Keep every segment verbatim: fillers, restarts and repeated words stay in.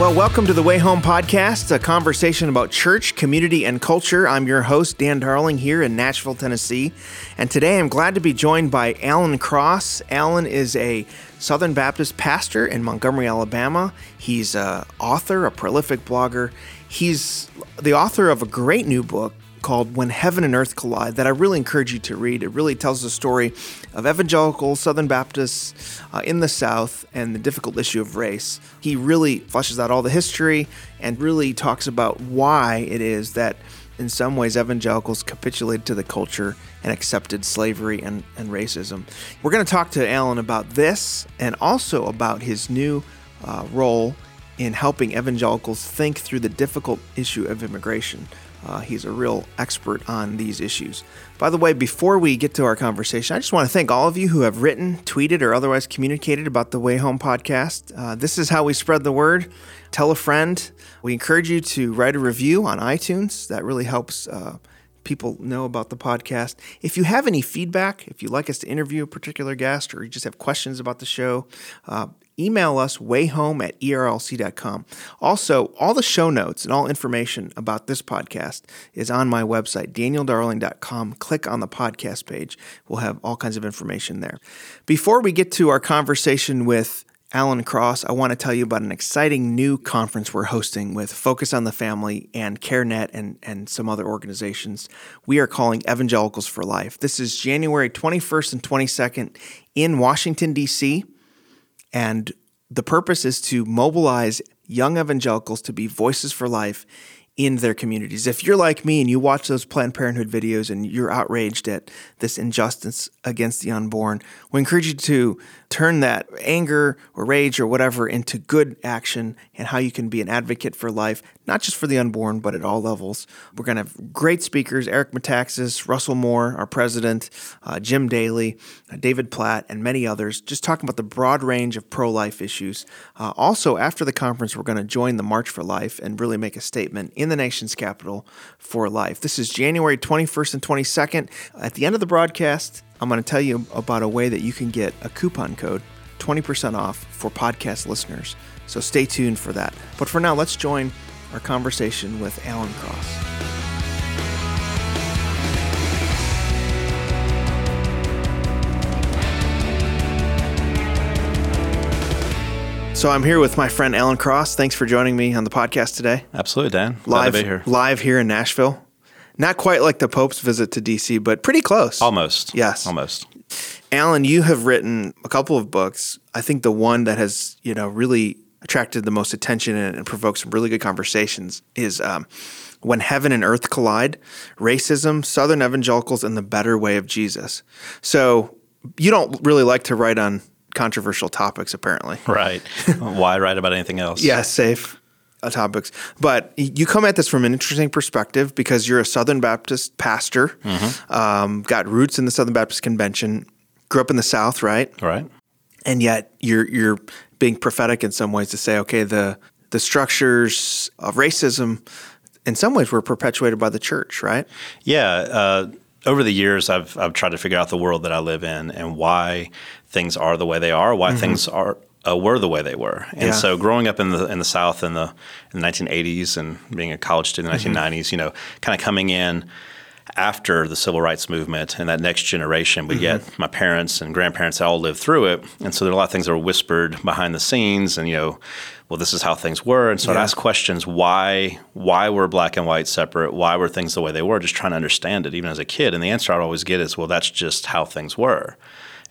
Well, welcome to the Way Home Podcast, a conversation about church, community, and culture. I'm your host, Dan Darling, here in Nashville, Tennessee. And today I'm glad to be joined by Alan Cross. Alan is a Southern Baptist pastor in Montgomery, Alabama. He's an author, a prolific blogger. He's the author of a great new book called When Heaven and Earth Collide that I really encourage you to read. It really tells the story of evangelical Southern Baptists uh, in the South and the difficult issue of race. He really fleshes out all the history and really talks about why it is that in some ways evangelicals capitulated to the culture and accepted slavery and, and racism. We're going to talk to Alan about this and also about his new uh, role in helping evangelicals think through the difficult issue of immigration. Uh, he's a real expert on these issues. By the way, before we get to our conversation, I just want to thank all of you who have written, tweeted, or otherwise communicated about the Way Home Podcast. Uh, this is how we spread the word. Tell a friend. We encourage you to write a review on iTunes. That really helps uh, people know about the podcast. If you have any feedback, if you'd like us to interview a particular guest, or you just have questions about the show, uh, email us, wayhome at e r l c dot com. Also, all the show notes and all information about this podcast is on my website, daniel darling dot com. Click on the podcast page. We'll have all kinds of information there. Before we get to our conversation with Alan Cross, I want to tell you about an exciting new conference we're hosting with Focus on the Family and CareNet and, and some other organizations. We are calling Evangelicals for Life. This is January twenty-first and twenty-second in Washington, D C, and the purpose is to mobilize young evangelicals to be voices for life in their communities. If you're like me and you watch those Planned Parenthood videos and you're outraged at this injustice against the unborn, we encourage you to turn that anger or rage or whatever into good action and how you can be an advocate for life, not just for the unborn, but at all levels. We're going to have great speakers, Eric Metaxas, Russell Moore, our president, uh, Jim Daly, uh, David Platt, and many others, just talking about the broad range of pro-life issues. Uh, also, after the conference, we're going to join the March for Life and really make a statement in the nation's capital for life. This is January twenty-first and twenty-second. At the end of the broadcast, I'm going to tell you about a way that you can get a coupon code, twenty percent off for podcast listeners. So stay tuned for that. But for now, let's join our conversation with Alan Cross. So I'm here with my friend Alan Cross. Thanks for joining me on the podcast today. Absolutely, Dan. Live, Glad to be here. Live here in Nashville. Not quite like the Pope's visit to D C, but pretty close. Almost. Yes. Almost. Alan, you have written a couple of books. I think the one that has, you know, really attracted the most attention and, and provoked some really good conversations is um, When Heaven and Earth Collide, Racism, Southern Evangelicals, and the Better Way of Jesus. So you don't really like to write on controversial topics, apparently. Right. Why write about anything else? Yeah, safe uh, topics. But you come at this from an interesting perspective because you're a Southern Baptist pastor, mm-hmm. um, got roots in the Southern Baptist Convention, grew up in the South, right? Right. And yet you're you're being prophetic in some ways to say, okay, the the structures of racism in some ways were perpetuated by the church, right? Yeah. Uh, over the years, I've I've tried to figure out the world that I live in and why things are the way they are, why mm-hmm. things are uh, were the way they were. And yeah. so growing up in the in the South in the, in the nineteen eighties and being a college student in the mm-hmm. nineteen nineties, you know, kind of coming in after the Civil Rights Movement and that next generation, but mm-hmm. yet my parents and grandparents all lived through it. And so there are a lot of things that were whispered behind the scenes and, you know, well, this is how things were. And so yeah. I'd ask questions, why why were black and white separate? Why were things the way they were? Just trying to understand it, even as a kid. And the answer I'd always get is, well, that's just how things were.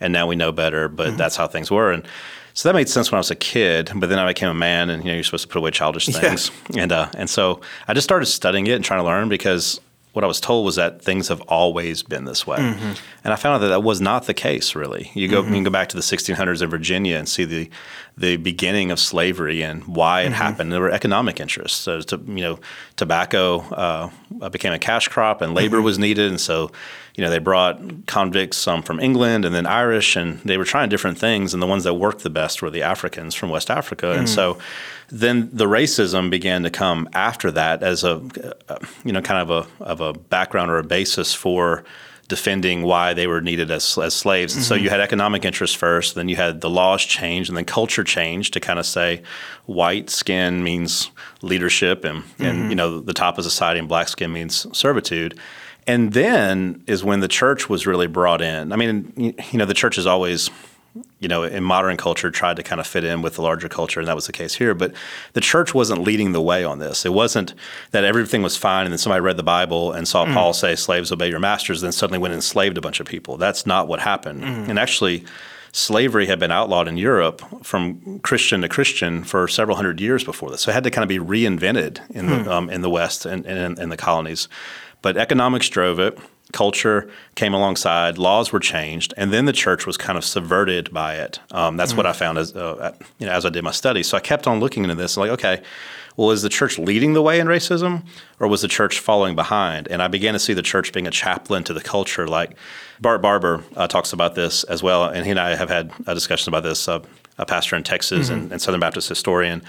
And now we know better, but mm-hmm. that's how things were. And so that made sense when I was a kid, but then I became a man and, you know, you're supposed to put away childish things. Yeah. And uh, and so I just started studying it and trying to learn because what I was told was that things have always been this way. Mm-hmm. And I found out that that was not the case, really. You go mm-hmm. you can go back to the sixteen hundreds in Virginia and see the the beginning of slavery and why it mm-hmm. happened. There were economic interests. So, to, you know, tobacco uh, became a cash crop and labor mm-hmm. was needed. And so, you know, they brought convicts, some from England and then Irish, and they were trying different things. And the ones that worked the best were the Africans from West Africa. Mm-hmm. And so then the racism began to come after that as a, you know, kind of a of a background or a basis for defending why they were needed as, as slaves. And mm-hmm. so you had economic interests first, then you had the laws change, and then culture change to kind of say white skin means leadership and, mm-hmm. and you know, the top of society, and black skin means servitude. And then is when the church was really brought in. I mean, you know, the church is always, you know, in modern culture tried to kind of fit in with the larger culture, and that was the case here. But the church wasn't leading the way on this. It wasn't that everything was fine and then somebody read the Bible and saw mm. Paul say, slaves, obey your masters, and then suddenly went and enslaved a bunch of people. That's not what happened. Mm. And actually, slavery had been outlawed in Europe from Christian to Christian for several hundred years before this. So it had to kind of be reinvented in, mm. the, um, in the West and in the colonies. But economics drove it. Culture came alongside, laws were changed, and then the church was kind of subverted by it. Um, that's mm. what I found as uh, you know, as I did my studies. So I kept on looking into this, like, okay, well, is the church leading the way in racism, or was the church following behind? And I began to see the church being a chaplain to the culture. Like Bart Barber uh, talks about this as well, and he and I have had a discussion about this, uh, a pastor in Texas mm-hmm. and, and Southern Baptist historian,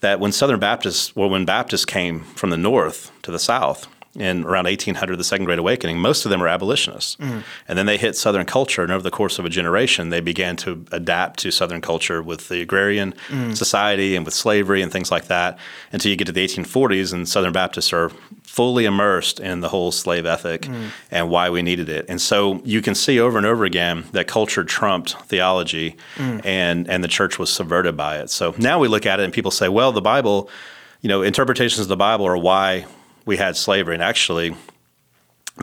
that when Southern Baptists, well, when Baptists came from the north to the south, in around eighteen hundred, the Second Great Awakening, most of them were abolitionists. Mm. And then they hit Southern culture, and over the course of a generation, they began to adapt to Southern culture with the agrarian mm. society and with slavery and things like that, until you get to the eighteen forties, and Southern Baptists are fully immersed in the whole slave ethic mm. and why we needed it. And so you can see over and over again that culture trumped theology, mm. and, and the church was subverted by it. So now we look at it, and people say, well, the Bible, you know, interpretations of the Bible are why we had slavery, and actually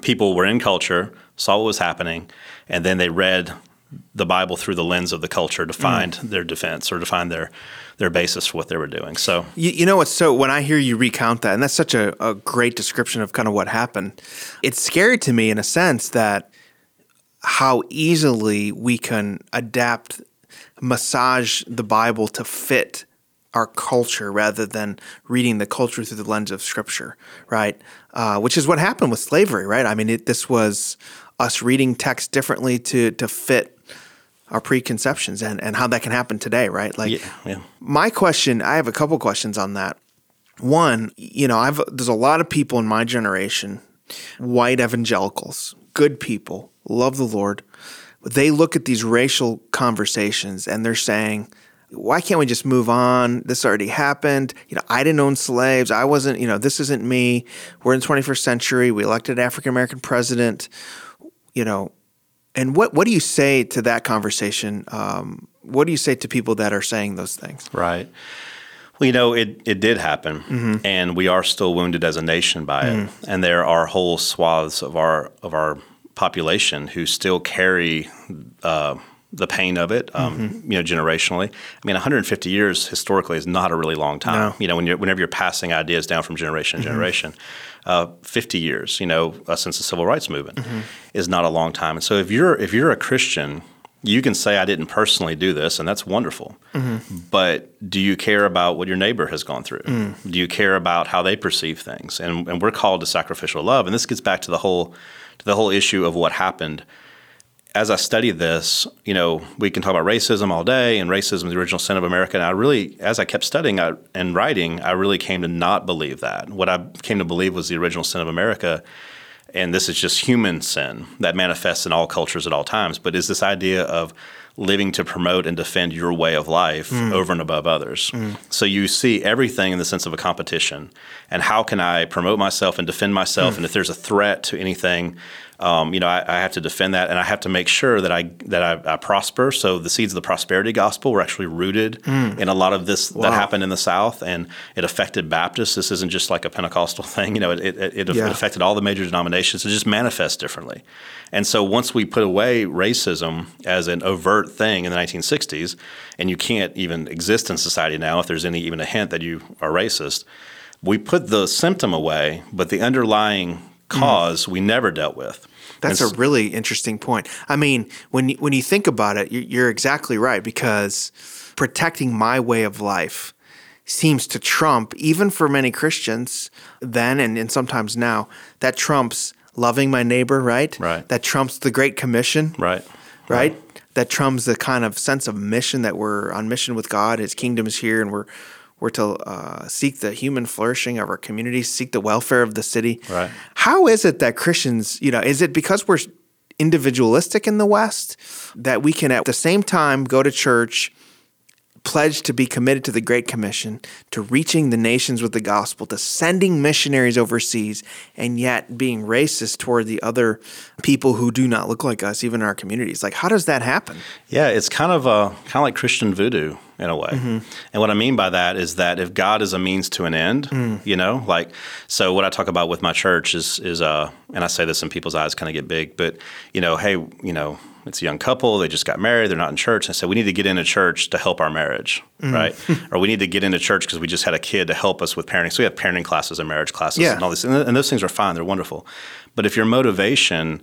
people were in culture, saw what was happening, and then they read the Bible through the lens of the culture to find mm. their defense or to find their their basis for what they were doing. So you, you know what's so when I hear you recount that, and that's such a, a great description of kind of what happened, it's scary to me in a sense that how easily we can adapt, massage the Bible to fit our culture rather than reading the culture through the lens of Scripture, right? Uh, which is what happened with slavery, right? I mean, it, this was us reading text differently to to fit our preconceptions, and, and how that can happen today, right? Like, yeah, yeah. My question, I have a couple questions on that. One, you know, I've there's a lot of people in my generation, white evangelicals, good people, love the Lord. They look at these racial conversations and they're saying, why can't we just move on? This already happened. You know, I didn't own slaves. I wasn't, you know, this isn't me. We're in the twenty-first century. We elected an African-American president, you know. And what, what do you say to that conversation? Um, what do you say to people that are saying those things? Right. Well, you know, it, it did happen, mm-hmm. and we are still wounded as a nation by mm. it. And there are whole swaths of our of our population who still carry uh, the pain of it, um, mm-hmm. you know, generationally. I mean, one hundred fifty years historically is not a really long time. No. You know, when you're, whenever you're passing ideas down from generation to mm-hmm. generation, uh, fifty years, you know, uh, since the Civil Rights Movement mm-hmm. is not a long time. And so, if you're if you're a Christian, you can say, I didn't personally do this, and that's wonderful. Mm-hmm. But do you care about what your neighbor has gone through? Mm. Do you care about how they perceive things? And and we're called to sacrificial love. And this gets back to the whole to the whole issue of what happened. As I study this, you know, we can talk about racism all day, and racism is the original sin of America. And I really, as I kept studying I, and writing, I really came to not believe that. What I came to believe was the original sin of America, and this is just human sin that manifests in all cultures at all times, but is this idea of living to promote and defend your way of life mm. over and above others. Mm. So you see everything in the sense of a competition, and how can I promote myself and defend myself? Mm. And if there's a threat to anything, um, you know, I, I have to defend that, and I have to make sure that I that I, I prosper. So the seeds of the prosperity gospel were actually rooted mm. in a lot of this wow. that happened in the South, and it affected Baptists. This isn't just like a Pentecostal thing. You know, it, it, it, yeah. it affected all the major denominations. It just manifests differently. And so once we put away racism as an overt thing in the nineteen sixties, and you can't even exist in society now if there's any even a hint that you are racist. We put the symptom away, but the underlying cause mm. we never dealt with. That's and a really interesting point. I mean, when you, when you think about it, you're, you're exactly right, because protecting my way of life seems to trump, even for many Christians then and, and sometimes now, that trumps loving my neighbor, right? Right. That trumps the Great Commission. Right. Right? Right. That trumps the kind of sense of mission that we're on mission with God. His kingdom is here, and we're We're to uh, seek the human flourishing of our community, seek the welfare of the city. Right. How is it that Christians, you know, is it because we're individualistic in the West that we can at the same time go to church, pledge to be committed to the Great Commission, to reaching the nations with the gospel, to sending missionaries overseas, and yet being racist toward the other people who do not look like us, even in our communities? Like, how does that happen? Yeah, it's kind of a, kind of like Christian voodoo, in a way. Mm-hmm. And what I mean by that is that if God is a means to an end, mm. you know, like, so what I talk about with my church is, is uh, and I say this and people's eyes kind of get big, but, you know, hey, you know, it's a young couple, they just got married, they're not in church. And I say, we need to get into church to help our marriage, mm. right? Or we need to get into church because we just had a kid to help us with parenting. So we have parenting classes and marriage classes yeah. and all these, and those things are fine, they're wonderful. But if your motivation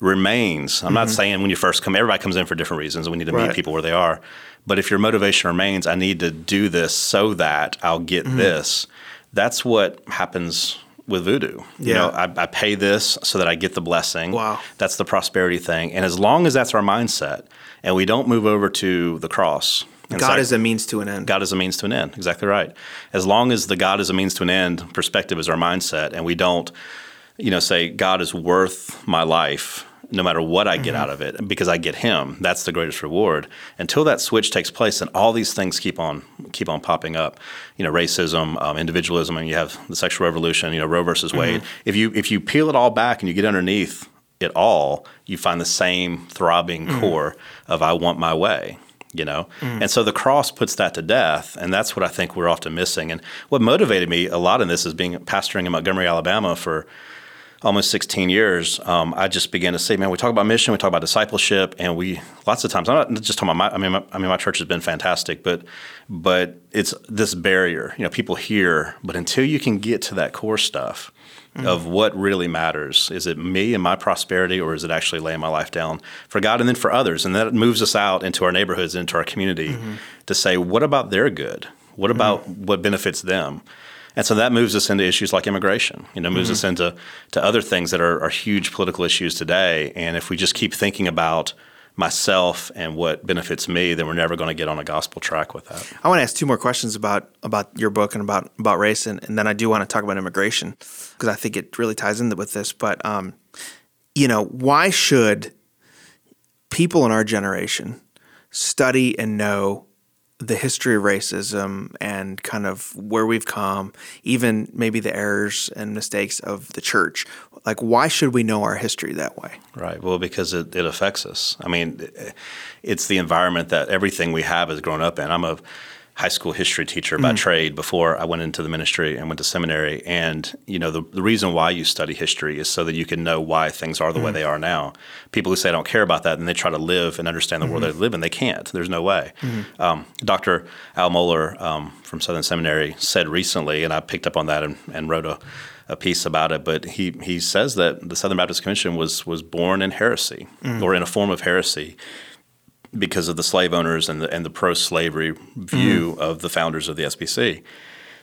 remains, I'm mm-hmm. not saying when you first come, everybody comes in for different reasons and we need to right. meet people where they are. But if your motivation remains, I need to do this so that I'll get mm-hmm. this, that's what happens with voodoo. Yeah. You know, I, I pay this so that I get the blessing. Wow. That's the prosperity thing. And as long as that's our mindset and we don't move over to the cross. God like, is a means to an end. God is a means to an end. Exactly right. As long as the God is a means to an end perspective is our mindset and we don't, you know, say God is worth my life no matter what I get mm-hmm. out of it, because I get him, that's the greatest reward. Until that switch takes place, and all these things keep on keep on popping up, you know, racism, um, individualism, and you have the sexual revolution, you know, Roe versus Wade. Mm-hmm. If you if you peel it all back and you get underneath it all, you find the same throbbing mm-hmm. core of I want my way, you know? Mm-hmm. And so the cross puts that to death, and that's what I think we're often missing. And what motivated me a lot in this is being pastoring in Montgomery, Alabama for almost sixteen years, um, I just began to see, man, we talk about mission, we talk about discipleship, and we lots of times, I'm not just talking about my, I mean, my, I mean, my church has been fantastic, but but it's this barrier, you know, people hear, but until you can get to that core stuff mm-hmm. of what really matters, is it me and my prosperity, or is it actually laying my life down for God and then for others? And that moves us out into our neighborhoods, into our community mm-hmm. to say, what about their good? What about mm-hmm. what benefits them? And so that moves us into issues like immigration, you know, moves mm-hmm. us into to other things that are, are huge political issues today. And if we just keep thinking about myself and what benefits me, then we're never going to get on a gospel track with that. I want to ask two more questions about about your book and about, about race, and, and then I do want to talk about immigration because I think it really ties in with this. But, um, you know, why should people in our generation study and know the history of racism and kind of where we've come, even maybe the errors and mistakes of the church? Like, why should we know our history that way? Right. Well, because it, it affects us. I mean, it's the environment that everything we have is grown up in. I'm a high school history teacher by mm-hmm. trade before I went into the ministry and went to seminary. And, you know, the, the reason why you study history is so that you can know why things are the mm-hmm. way they are now. People who say I don't care about that and they try to live and understand the mm-hmm. world they live in, they can't. There's no way. Mm-hmm. Um, Doctor Al Mohler um, from Southern Seminary said recently, and I picked up on that and, and wrote a, a piece about it, but he he says that the Southern Baptist Convention was, was born in heresy mm-hmm. or in a form of heresy, because of the slave owners and the, and the pro-slavery view mm. of the founders of the S B C.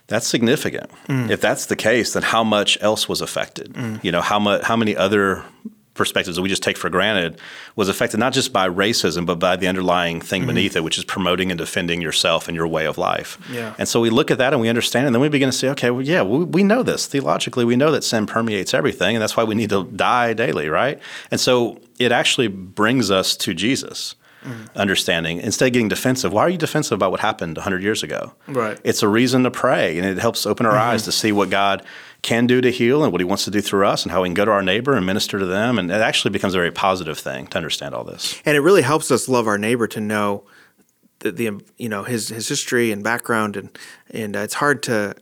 That's significant. Mm. If that's the case, then how much else was affected? Mm. You know, how much, how many other perspectives that we just take for granted was affected not just by racism, but by the underlying thing mm. beneath it, which is promoting and defending yourself and your way of life. Yeah. And so we look at that and we understand it, and then we begin to say, okay, well, yeah, we, we know this. Theologically, we know that sin permeates everything, and that's why we need to die daily, right? And so it actually brings us to Jesus. Mm. Understanding, instead of getting defensive. Why are you defensive about what happened one hundred years ago? Right. It's a reason to pray, and it helps open our mm-hmm. eyes to see what God can do to heal and what he wants to do through us and how we can go to our neighbor and minister to them. And it actually becomes a very positive thing to understand all this. And it really helps us love our neighbor to know the, the you know his his history and background, and and it's hard to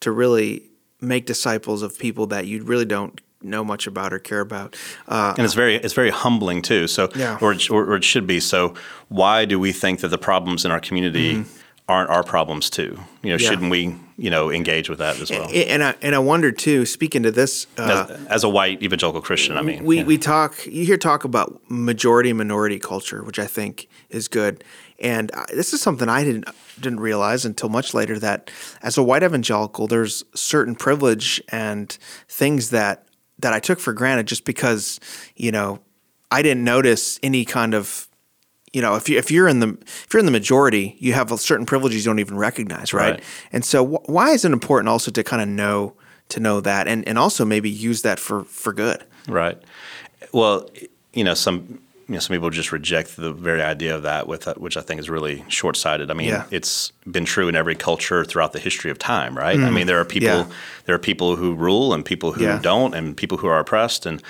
to really make disciples of people that you really don't know much about or care about. Uh, and it's very it's very humbling too. So, yeah. or, it, or, or it should be. So why do we think that the problems in our community mm-hmm. aren't our problems too? You know, yeah. shouldn't we, you know, engage with that as well? And, and I and I wonder too, speaking to this. Uh, as, as a white evangelical Christian, I mean. We, yeah. we talk, you hear talk about majority minority culture, which I think is good. And I, this is something I didn't didn't realize until much later, that as a white evangelical, there's certain privilege and things that that I took for granted just because, you know, I didn't notice any kind of you know, if you if you're in the if you're in the majority, you have certain privileges you don't even recognize, right? right. And so, w- why is it important also to kind of know to know that, and and also maybe use that for for good? Right. Well, you know, some you know some people just reject the very idea of that, with which I think is really short-sighted. I mean, yeah. it's been true in every culture throughout the history of time, right? Mm. I mean, there are people yeah. there are people who rule and people who yeah. don't, and people who are oppressed, and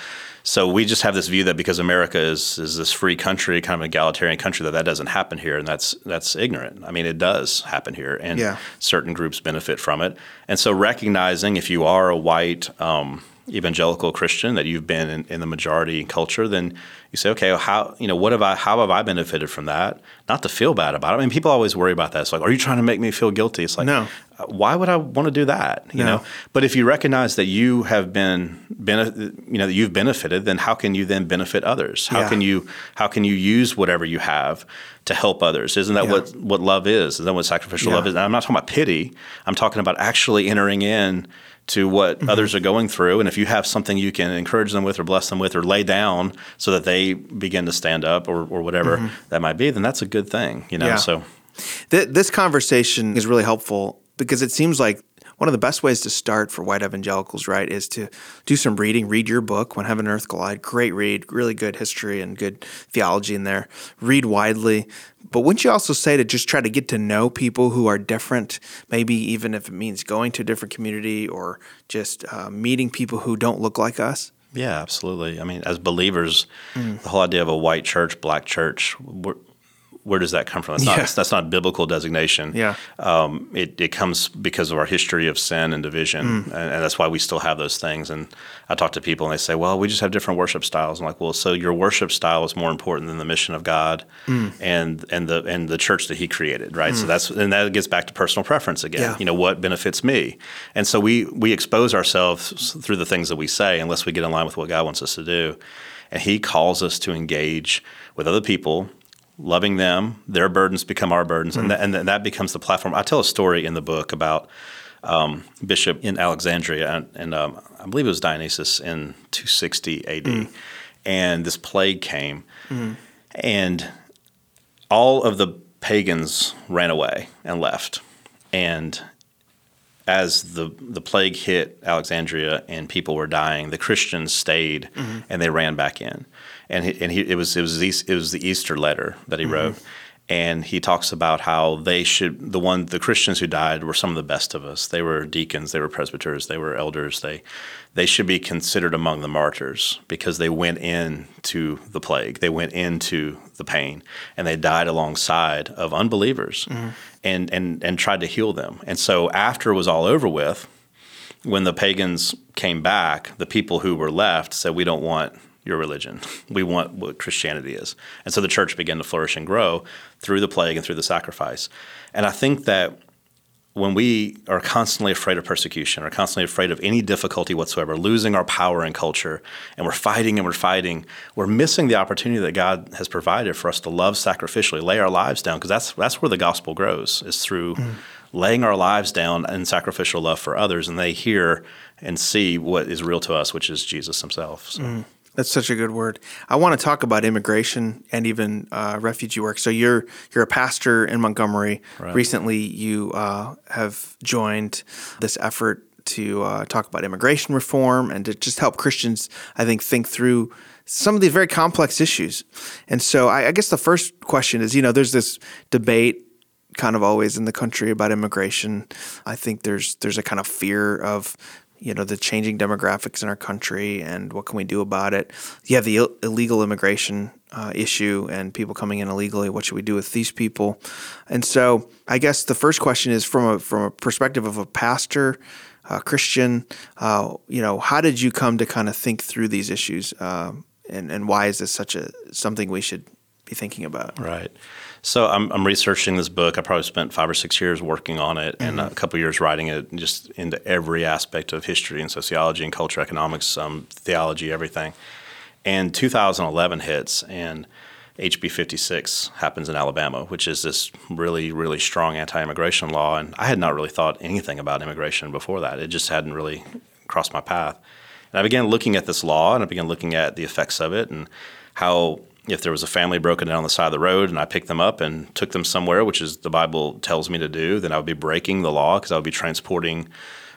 so we just have this view that because America is is this free country, kind of an egalitarian country, that that doesn't happen here, and that's that's ignorant. I mean, it does happen here, and yeah. certain groups benefit from it. And so recognizing if you are a white um, evangelical Christian that you've been in, in the majority culture, then you say, okay, well, how you know what have I how have I benefited from that? Not to feel bad about it. I mean, people always worry about that. It's like, are you trying to make me feel guilty? It's like, no. Why would I want to do that? You no. know, but if you recognize that you have been, benef- you know, that you've benefited, then how can you then benefit others? How yeah. can you, how can you use whatever you have to help others? Isn't that yeah. what, what love is? Isn't that what sacrificial yeah. love is? And I'm not talking about pity. I'm talking about actually entering in to what mm-hmm. others are going through. And if you have something you can encourage them with or bless them with or lay down so that they begin to stand up or, or whatever mm-hmm. that might be, then that's a good thing, you know? Yeah. So Th- this conversation is really helpful, because it seems like one of the best ways to start for white evangelicals, right, is to do some reading. Read your book, When Heaven and Earth Collide. Great read, really good history and good theology in there. Read widely. But wouldn't you also say to just try to get to know people who are different, maybe even if it means going to a different community or just uh, meeting people who don't look like us? Yeah, absolutely. I mean, as believers, mm. the whole idea of a white church, black church, we're, where does that come from? That's not, yeah. that's not a biblical designation. Yeah. Um, it, it comes because of our history of sin and division, mm. and, and that's why we still have those things. And I talk to people and they say, well, we just have different worship styles. I'm like, well, so your worship style is more important than the mission of God mm. and and the and the church that he created, right? Mm. So that's and that gets back to personal preference again. Yeah. You know, what benefits me? And so we we expose ourselves through the things that we say unless we get in line with what God wants us to do. And he calls us to engage with other people, loving them, their burdens become our burdens, mm. and, that, and that becomes the platform. I tell a story in the book about um, Bishop in Alexandria, and, and um, I believe it was Dionysus in two sixty A D, mm. and this plague came, mm. and all of the pagans ran away and left. And as the, the plague hit Alexandria and people were dying, the Christians stayed, mm-hmm. and they ran back in. And he, and he, it was it was the, it was the Easter letter that he mm-hmm. wrote, and he talks about how they should the one the Christians who died were some of the best of us. They were deacons, they were presbyters, they were elders. They they should be considered among the martyrs because they went in to the plague, they went into the pain, and they died alongside of unbelievers, mm-hmm. and and and tried to heal them. And so after it was all over with, when the pagans came back, the people who were left said, "We don't want your religion. We want what Christianity is." And so the church began to flourish and grow through the plague and through the sacrifice. And I think that when we are constantly afraid of persecution, or constantly afraid of any difficulty whatsoever, losing our power and culture, and we're fighting and we're fighting, we're missing the opportunity that God has provided for us to love sacrificially, lay our lives down, because that's that's where the gospel grows, is through mm. laying our lives down in sacrificial love for others, and they hear and see what is real to us, which is Jesus himself. So. Mm. That's such a good word. I want to talk about immigration and even uh, refugee work. So you're you're a pastor in Montgomery. Right. Recently, you uh, have joined this effort to uh, talk about immigration reform and to just help Christians, I think, think through some of these very complex issues. And so I, I guess the first question is, you know, there's this debate kind of always in the country about immigration. I think there's there's a kind of fear of, you know, the changing demographics in our country and what can we do about it. You have the Ill- illegal immigration uh, issue and people coming in illegally. What should we do with these people? And so I guess the first question is, from a from a perspective of a pastor, a Christian, uh, you know, how did you come to kind of think through these issues uh, and, and why is this such a something we should be thinking about? Right. So I'm, I'm researching this book. I probably spent five or six years working on it, mm-hmm. and a couple of years writing it, just into every aspect of history and sociology and culture, economics, um, theology, everything. And two thousand eleven hits, and H B fifty-six happens in Alabama, which is this really, really strong anti-immigration law. And I had not really thought anything about immigration before that. It just hadn't really crossed my path. And I began looking at this law, and I began looking at the effects of it and how if there was a family broken down on the side of the road and I picked them up and took them somewhere, which is the Bible tells me to do, then I would be breaking the law because I would be transporting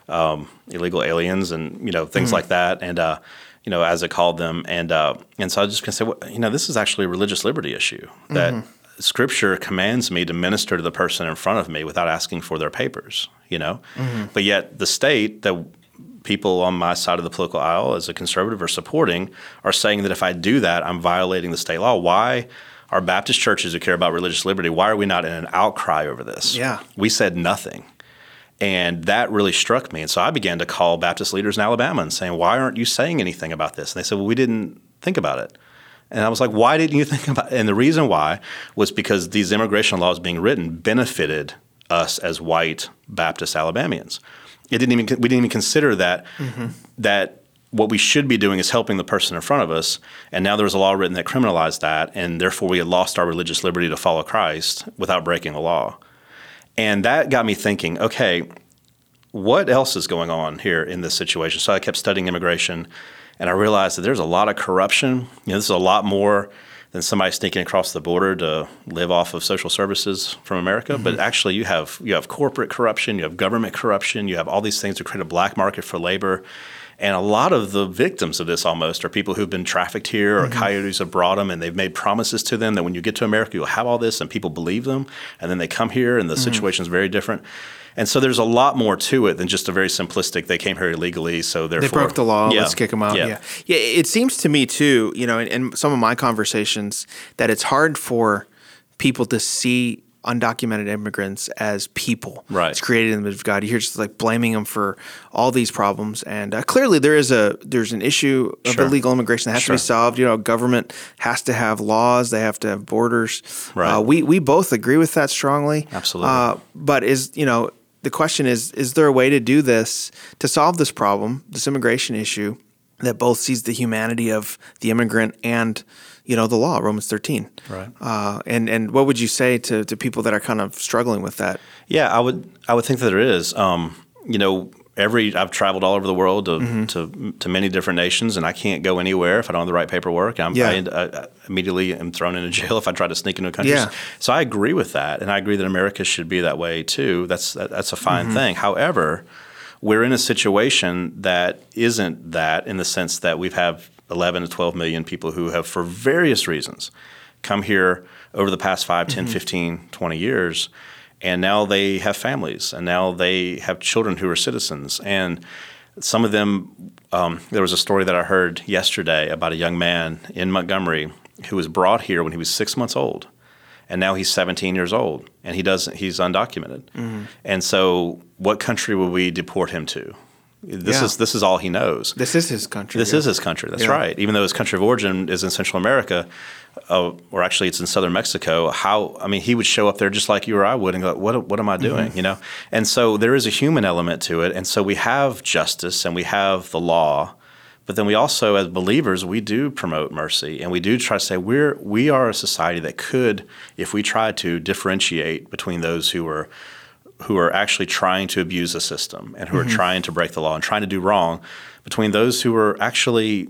um, illegal aliens and, you know, things mm-hmm. like that. And, uh, you know, as it called them. And uh, and so I was just going to say, well, you know, this is actually a religious liberty issue that mm-hmm. Scripture commands me to minister to the person in front of me without asking for their papers, you know. Mm-hmm. But yet the state that people on my side of the political aisle as a conservative are supporting are saying that if I do that, I'm violating the state law. Why are Baptist churches who care about religious liberty, why are we not in an outcry over this? Yeah. We said nothing. And that really struck me. And so I began to call Baptist leaders in Alabama and saying, why aren't you saying anything about this? And they said, well, we didn't think about it. And I was like, why didn't you think about it? And the reason why was because these immigration laws being written benefited us as white Baptist Alabamians. It didn't even we didn't even consider that mm-hmm. that what we should be doing is helping the person in front of us. And now there was a law written that criminalized that, and therefore we had lost our religious liberty to follow Christ without breaking the law. And that got me thinking, okay, what else is going on here in this situation? So I kept studying immigration, and I realized that there's a lot of corruption. You know, this is a lot more than somebody sneaking across the border to live off of social services from America. Mm-hmm. But actually you have you have corporate corruption, you have government corruption, you have all these things to create a black market for labor. And a lot of the victims of this almost are people who've been trafficked here or mm-hmm. coyotes have brought them, and they've made promises to them that when you get to America, you'll have all this, and people believe them. And then they come here, and the mm-hmm. situation's very different. And so there's a lot more to it than just a very simplistic, they came here illegally, so therefore— They broke the law, yeah. let's kick them out. Yeah. yeah, yeah. It seems to me too, you know, in, in some of my conversations, that it's hard for people to see undocumented immigrants as people. Right. It's created in the image of God. You're just like blaming them for all these problems. And uh, clearly there is a, there's an issue of sure. illegal immigration that has sure. to be solved. You know, government has to have laws. They have to have borders. Right. Uh, we, we both agree with that strongly. Absolutely. Uh, but is, you know, the question is, is there a way to do this, to solve this problem, this immigration issue that both sees the humanity of the immigrant and, you know, the law, Romans thirteen. Right. Uh, and and what would you say to, to people that are kind of struggling with that? Yeah, I would I would think that there is. Um, you know, every I've traveled all over the world to, mm-hmm. to to many different nations, and I can't go anywhere if I don't have the right paperwork. I'm, yeah. I, I immediately am thrown into jail if I try to sneak into a country. Yeah. So I agree with that, and I agree that America should be that way too. That's that, that's a fine mm-hmm. thing. However, we're in a situation that isn't that in the sense that we've have eleven to twelve million people who have, for various reasons, come here over the past five, ten, mm-hmm. fifteen, twenty years, and now they have families, and now they have children who are citizens. And some of them, um, there was a story that I heard yesterday about a young man in Montgomery who was brought here when he was six months old, and now he's seventeen years old, and he doesn't, he's undocumented. Mm-hmm. And so what country would we deport him to? This yeah. is this is all he knows. This is his country. This yeah. is his country. That's yeah. right. Even though his country of origin is in Central America, uh, or actually it's in Southern Mexico. How I mean, he would show up there just like you or I would, and go, "What what am I doing?" Mm-hmm. You know. And so there is a human element to it. And so we have justice and we have the law, but then we also, as believers, we do promote mercy, and we do try to say we're we are a society that could, if we tried to, differentiate between those who are. who are actually trying to abuse the system and who are mm-hmm. trying to break the law and trying to do wrong, between those who are actually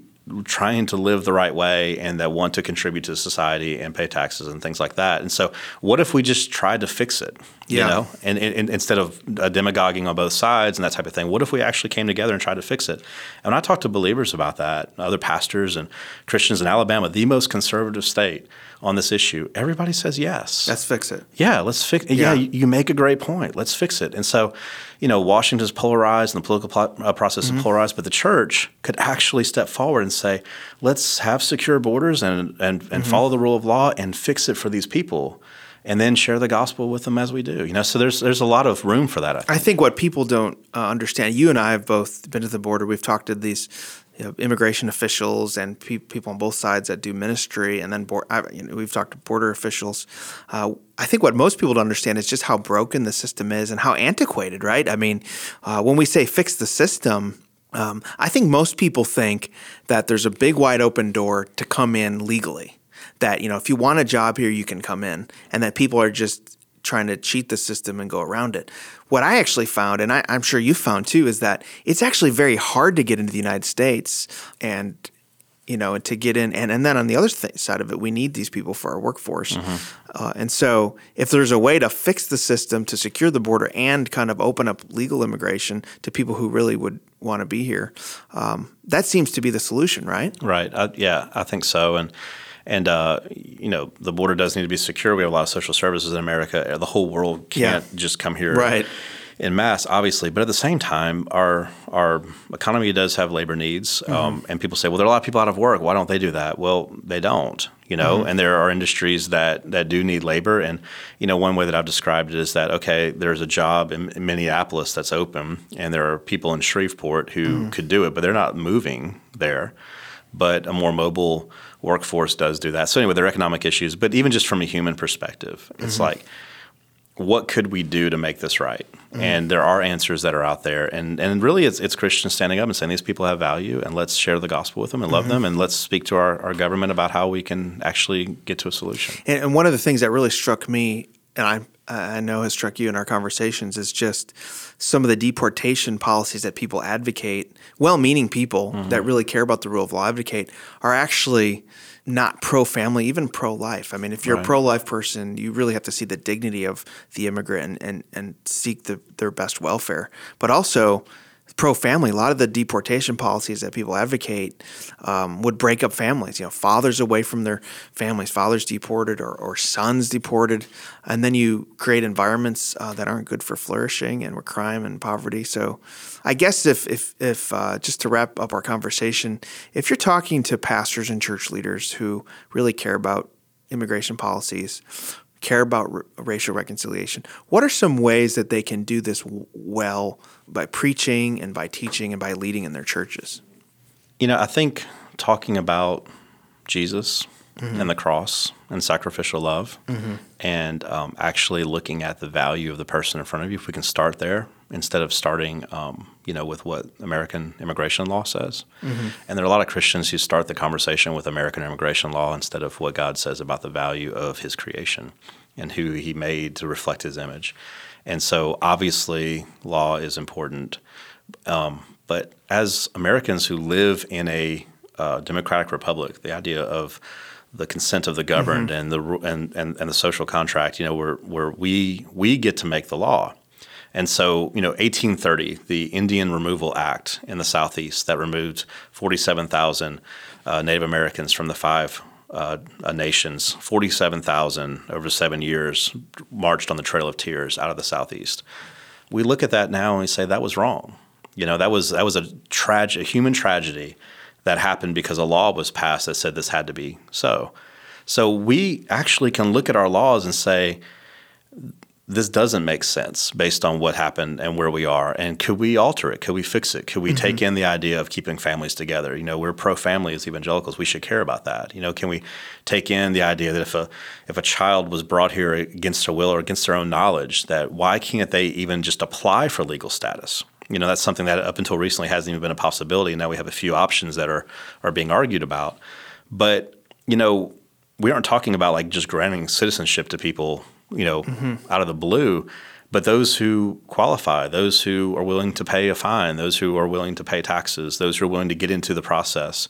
trying to live the right way and that want to contribute to society and pay taxes and things like that. And so what if we just tried to fix it, yeah. you know, and, and, and instead of uh, demagoguing on both sides and that type of thing, what if we actually came together and tried to fix it? And I talked to believers about that, other pastors and Christians in Alabama, the most conservative state on this issue. Everybody says yes. Let's fix it. Yeah, let's fix it. Yeah, yeah you, you make a great point. Let's fix it. And so, you know, Washington's polarized and the political pl- uh, process mm-hmm. is polarized, but the church could actually step forward and say, let's have secure borders and and, and mm-hmm. follow the rule of law and fix it for these people, and then share the gospel with them as we do. You know, so there's there's a lot of room for that, I think. I think what people don't uh, understand, you and I have both been to the border. We've talked to these you know, immigration officials and pe- people on both sides that do ministry, and then board, I, you know, we've talked to border officials. Uh, I think what most people don't understand is just how broken the system is and how antiquated, right? I mean, uh, when we say fix the system— Um, I think most people think that there's a big wide open door to come in legally, that, you know, if you want a job here, you can come in, and that people are just trying to cheat the system and go around it. What I actually found, and I, I'm sure you found too, is that it's actually very hard to get into the United States, and you know, to get in. And, and then on the other th- side of it, we need these people for our workforce. Mm-hmm. Uh, and so if there's a way to fix the system to secure the border and kind of open up legal immigration to people who really would want to be here, um, that seems to be the solution, right? Right. I, yeah, I think so. And And, uh, you know, the border does need to be secure. We have a lot of social services in America. The whole world can't yeah. just come here right. in mass, obviously. But at the same time, our our economy does have labor needs. Mm-hmm. Um, and people say, well, there are a lot of people out of work. Why don't they do that? Well, they don't, you know. Mm-hmm. And there are industries that, that do need labor. And, you know, one way that I've described it is that, okay, there's a job in, in Minneapolis that's open. And there are people in Shreveport who mm-hmm. could do it, but they're not moving there. But a more mobile workforce does do that. So anyway, there are economic issues, but even just from a human perspective, it's mm-hmm. like, what could we do to make this right? Mm-hmm. And there are answers that are out there. And and really it's it's Christians standing up and saying these people have value and let's share the gospel with them and love mm-hmm. them and let's speak to our, our government about how we can actually get to a solution. And, and one of the things that really struck me, and I I know has struck you in our conversations, is just some of the deportation policies that people advocate, well-meaning people mm-hmm. that really care about the rule of law advocate, are actually not pro-family, even pro-life. I mean, if you're right. a pro-life person, you really have to see the dignity of the immigrant and and, and seek the, their best welfare. But also pro-family, a lot of the deportation policies that people advocate um, would break up families. You know, fathers away from their families, fathers deported or, or sons deported, and then you create environments uh, that aren't good for flourishing and where crime and poverty. So, I guess if if if uh, just to wrap up our conversation, if you're talking to pastors and church leaders who really care about immigration policies, care about r- racial reconciliation, what are some ways that they can do this w- well by preaching and by teaching and by leading in their churches? You know, I think talking about Jesus mm-hmm. and the cross and sacrificial love mm-hmm. and um, actually looking at the value of the person in front of you, if we can start there instead of starting, um, you know, with what American immigration law says. Mm-hmm. And there are a lot of Christians who start the conversation with American immigration law instead of what God says about the value of his creation and who he made to reflect his image. And so obviously law is important. Um, but as Americans who live in a uh, democratic republic, the idea of the consent of the governed mm-hmm. and the and, and, and the social contract, you know, where where we we get to make the law. And so, you know, eighteen thirty, the Indian Removal Act in the Southeast that removed forty-seven thousand uh, Native Americans from the five Uh, uh, nations, forty-seven thousand over seven years marched on the Trail of Tears out of the Southeast. We look at that now and we say that was wrong. You know, that was that was a tragedy, a human tragedy that happened because a law was passed that said this had to be so. So we actually can look at our laws and say this doesn't make sense based on what happened and where we are. And could we alter it? Could we fix it? Could we mm-hmm. take in the idea of keeping families together? You know, we're pro-family as evangelicals. We should care about that. You know, can we take in the idea that if a if a child was brought here against their will or against their own knowledge, that why can't they even just apply for legal status? You know, that's something that up until recently hasn't even been a possibility. Now we have a few options that are are being argued about. But, you know, we aren't talking about like just granting citizenship to people, you know, mm-hmm. out of the blue, but those who qualify, those who are willing to pay a fine, those who are willing to pay taxes, those who are willing to get into the process.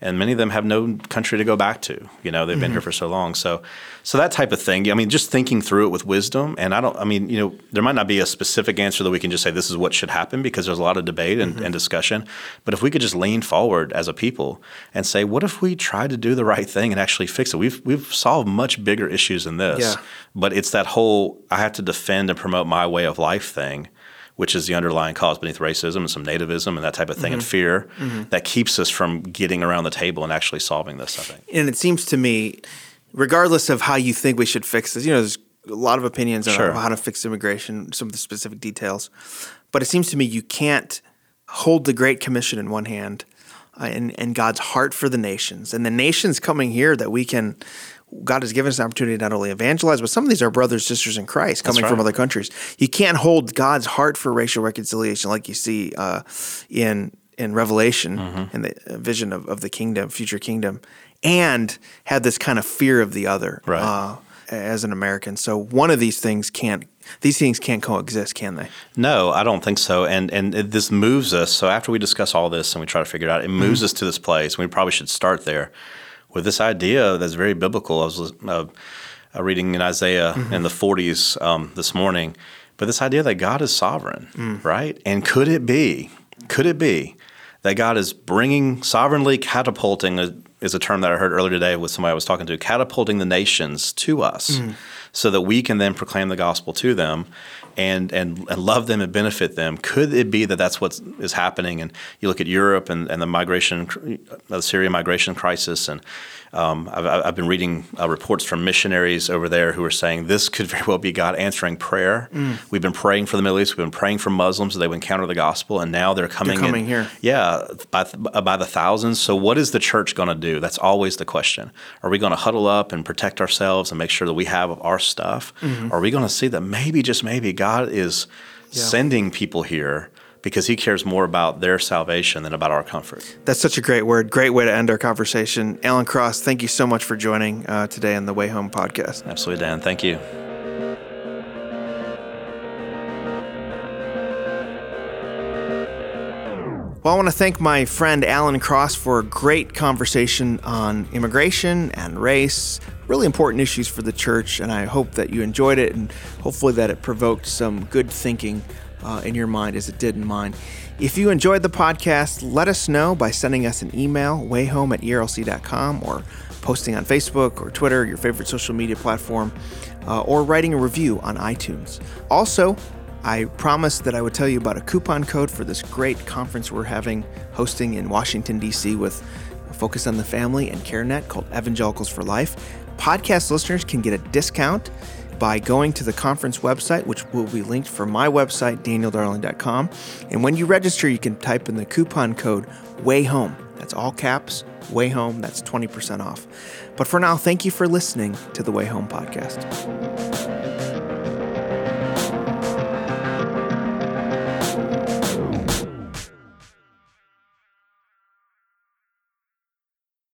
And many of them have no country to go back to. You know, they've mm-hmm. been here for so long. So so that type of thing, I mean, just thinking through it with wisdom. And I don't, I mean, you know, there might not be a specific answer that we can just say this is what should happen because there's a lot of debate and, mm-hmm. and discussion. But if we could just lean forward as a people and say, what if we try to do the right thing and actually fix it? We've we've solved much bigger issues than this. Yeah. But it's that whole I have to defend and promote my way of life thing, which is the underlying cause beneath racism and some nativism and that type of thing mm-hmm. and fear mm-hmm. that keeps us from getting around the table and actually solving this, I think. And it seems to me, regardless of how you think we should fix this, you know, there's a lot of opinions sure. on how to fix immigration, some of the specific details, but it seems to me you can't hold the Great Commission in one hand uh, and, and God's heart for the nations. And the nations coming here that we can – God has given us an opportunity to not only evangelize, but some of these are brothers, sisters in Christ coming right. from other countries. You can't hold God's heart for racial reconciliation like you see uh, in in Revelation mm-hmm. and the vision of, of the kingdom, future kingdom, and have this kind of fear of the other right. uh, as an American. So one of these things can't These things can't coexist, can they? No, I don't think so. And and this moves us. So after we discuss all this and we try to figure it out, it moves mm-hmm. us to this place. And we probably should start there with this idea that's very biblical. I was uh, reading in Isaiah mm-hmm. in the forties um, this morning, but this idea that God is sovereign, mm. right? And could it be, could it be that God is bringing, sovereignly catapulting a is a term that I heard earlier today with somebody I was talking to, catapulting the nations to us mm. so that we can then proclaim the gospel to them and, and and love them and benefit them. Could it be that that's what is happening? And you look at Europe and, and the migration, the Syria migration crisis, and um, I've, I've been reading uh, reports from missionaries over there who are saying this could very well be God answering prayer. Mm. We've been praying for the Middle East. We've been praying for Muslims so they would encounter the gospel, and now they're coming, they're coming in, here. Yeah, by, by the thousands. So what is the church going to do? That's always the question. Are we going to huddle up and protect ourselves and make sure that we have our stuff? Mm-hmm. Are we going to see that maybe, just maybe, God is yeah. sending people here because he cares more about their salvation than about our comfort? That's such a great word. Great way to end our conversation. Alan Cross, thank you so much for joining uh, today on the Way Home podcast. Absolutely, Dan. Thank you. Well, I want to thank my friend Alan Cross for a great conversation on immigration and race, really important issues for the church, and I hope that you enjoyed it and hopefully that it provoked some good thinking uh, in your mind as it did in mine. If you enjoyed the podcast, let us know by sending us an email, wayhome at e r l c dot com, or posting on Facebook or Twitter, your favorite social media platform, uh, or writing a review on iTunes. Also, I promised that I would tell you about a coupon code for this great conference we're having, hosting in Washington, D C with Focus on the Family and CareNet, called Evangelicals for Life. Podcast listeners can get a discount by going to the conference website, which will be linked for my website, daniel darling dot com. And when you register, you can type in the coupon code WAYHOME. That's all caps, WAYHOME. That's twenty percent off. But for now, thank you for listening to the Way Home podcast.